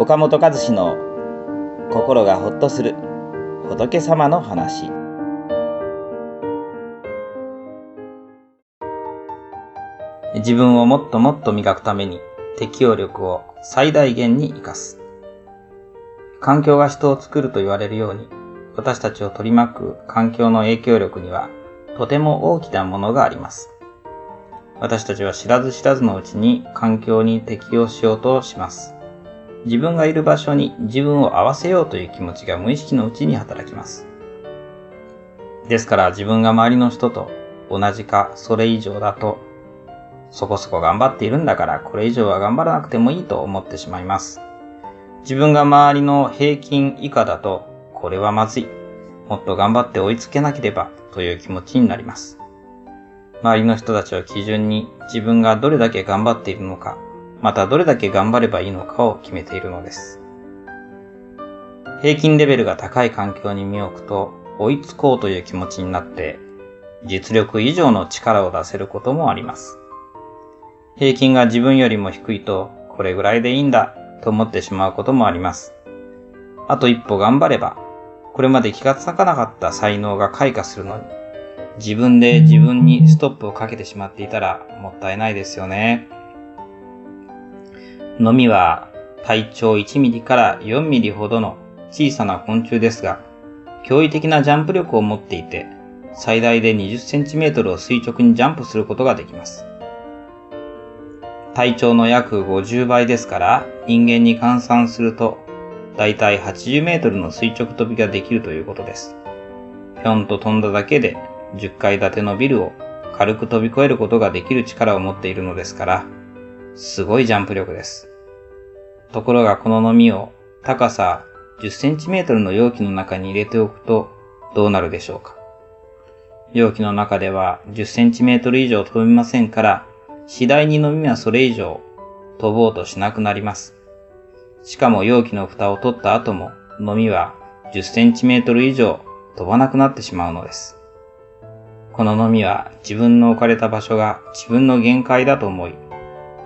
岡本和志の心がほっとする仏様の話。自分をもっともっと磨くために適応力を最大限に生かす。環境が人を作ると言われるように、私たちを取り巻く環境の影響力にはとても大きなものがあります。私たちは知らず知らずのうちに環境に適応しようとします。自分がいる場所に自分を合わせようという気持ちが無意識のうちに働きます。ですから自分が周りの人と同じかそれ以上だと、そこそこ頑張っているんだからこれ以上は頑張らなくてもいいと思ってしまいます。自分が周りの平均以下だと、これはまずい、もっと頑張って追いつけなければという気持ちになります。周りの人たちを基準に自分がどれだけ頑張っているのか、またどれだけ頑張ればいいのかを決めているのです。平均レベルが高い環境に身を置くと、追いつこうという気持ちになって実力以上の力を出せることもあります。平均が自分よりも低いと、これぐらいでいいんだと思ってしまうこともあります。あと一歩頑張れば、これまで気がつかなかった才能が開花するのに、自分で自分にストップをかけてしまっていたらもったいないですよね。ノミは体長1ミリから4ミリほどの小さな昆虫ですが、驚異的なジャンプ力を持っていて、最大で20センチメートルを垂直にジャンプすることができます。体長の約50倍ですから、人間に換算すると、だいたい80メートルの垂直跳びができるということです。ぴょんと飛んだだけで10階建てのビルを軽く飛び越えることができる力を持っているのですから、すごいジャンプ力です。ところがこのノミを高さ10センチメートルの容器の中に入れておくとどうなるでしょうか。容器の中では10センチメートル以上飛びませんから、次第にノミはそれ以上飛ぼうとしなくなります。しかも容器の蓋を取った後も、ノミは10センチメートル以上飛ばなくなってしまうのです。このノミは自分の置かれた場所が自分の限界だと思い、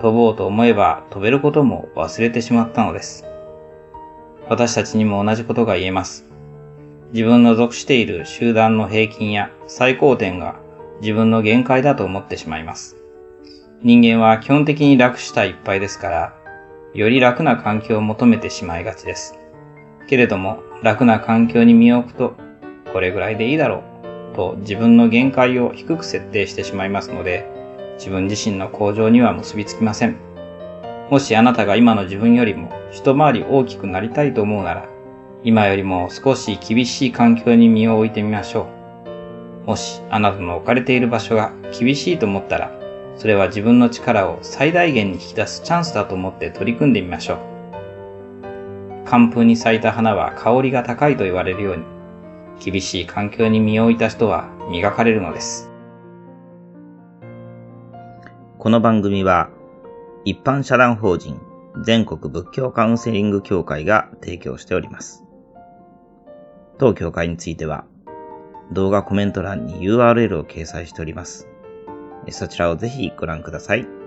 飛ぼうと思えば飛べることも忘れてしまったのです。私たちにも同じことが言えます。自分の属している集団の平均や最高点が自分の限界だと思ってしまいます。人間は基本的に楽したいっぱいですから、より楽な環境を求めてしまいがちです。けれども、楽な環境に身を置くと、これぐらいでいいだろうと自分の限界を低く設定してしまいますので、自分自身の向上には結びつきません。もしあなたが今の自分よりも一回り大きくなりたいと思うなら、今よりも少し厳しい環境に身を置いてみましょう。もしあなたの置かれている場所が厳しいと思ったら、それは自分の力を最大限に引き出すチャンスだと思って取り組んでみましょう。寒風に咲いた花は香りが高いと言われるように、厳しい環境に身を置いた人は磨かれるのです。この番組は、一般社団法人全国仏教カウンセリング協会が提供しております。当協会については、動画コメント欄に URL を掲載しております。そちらをぜひご覧ください。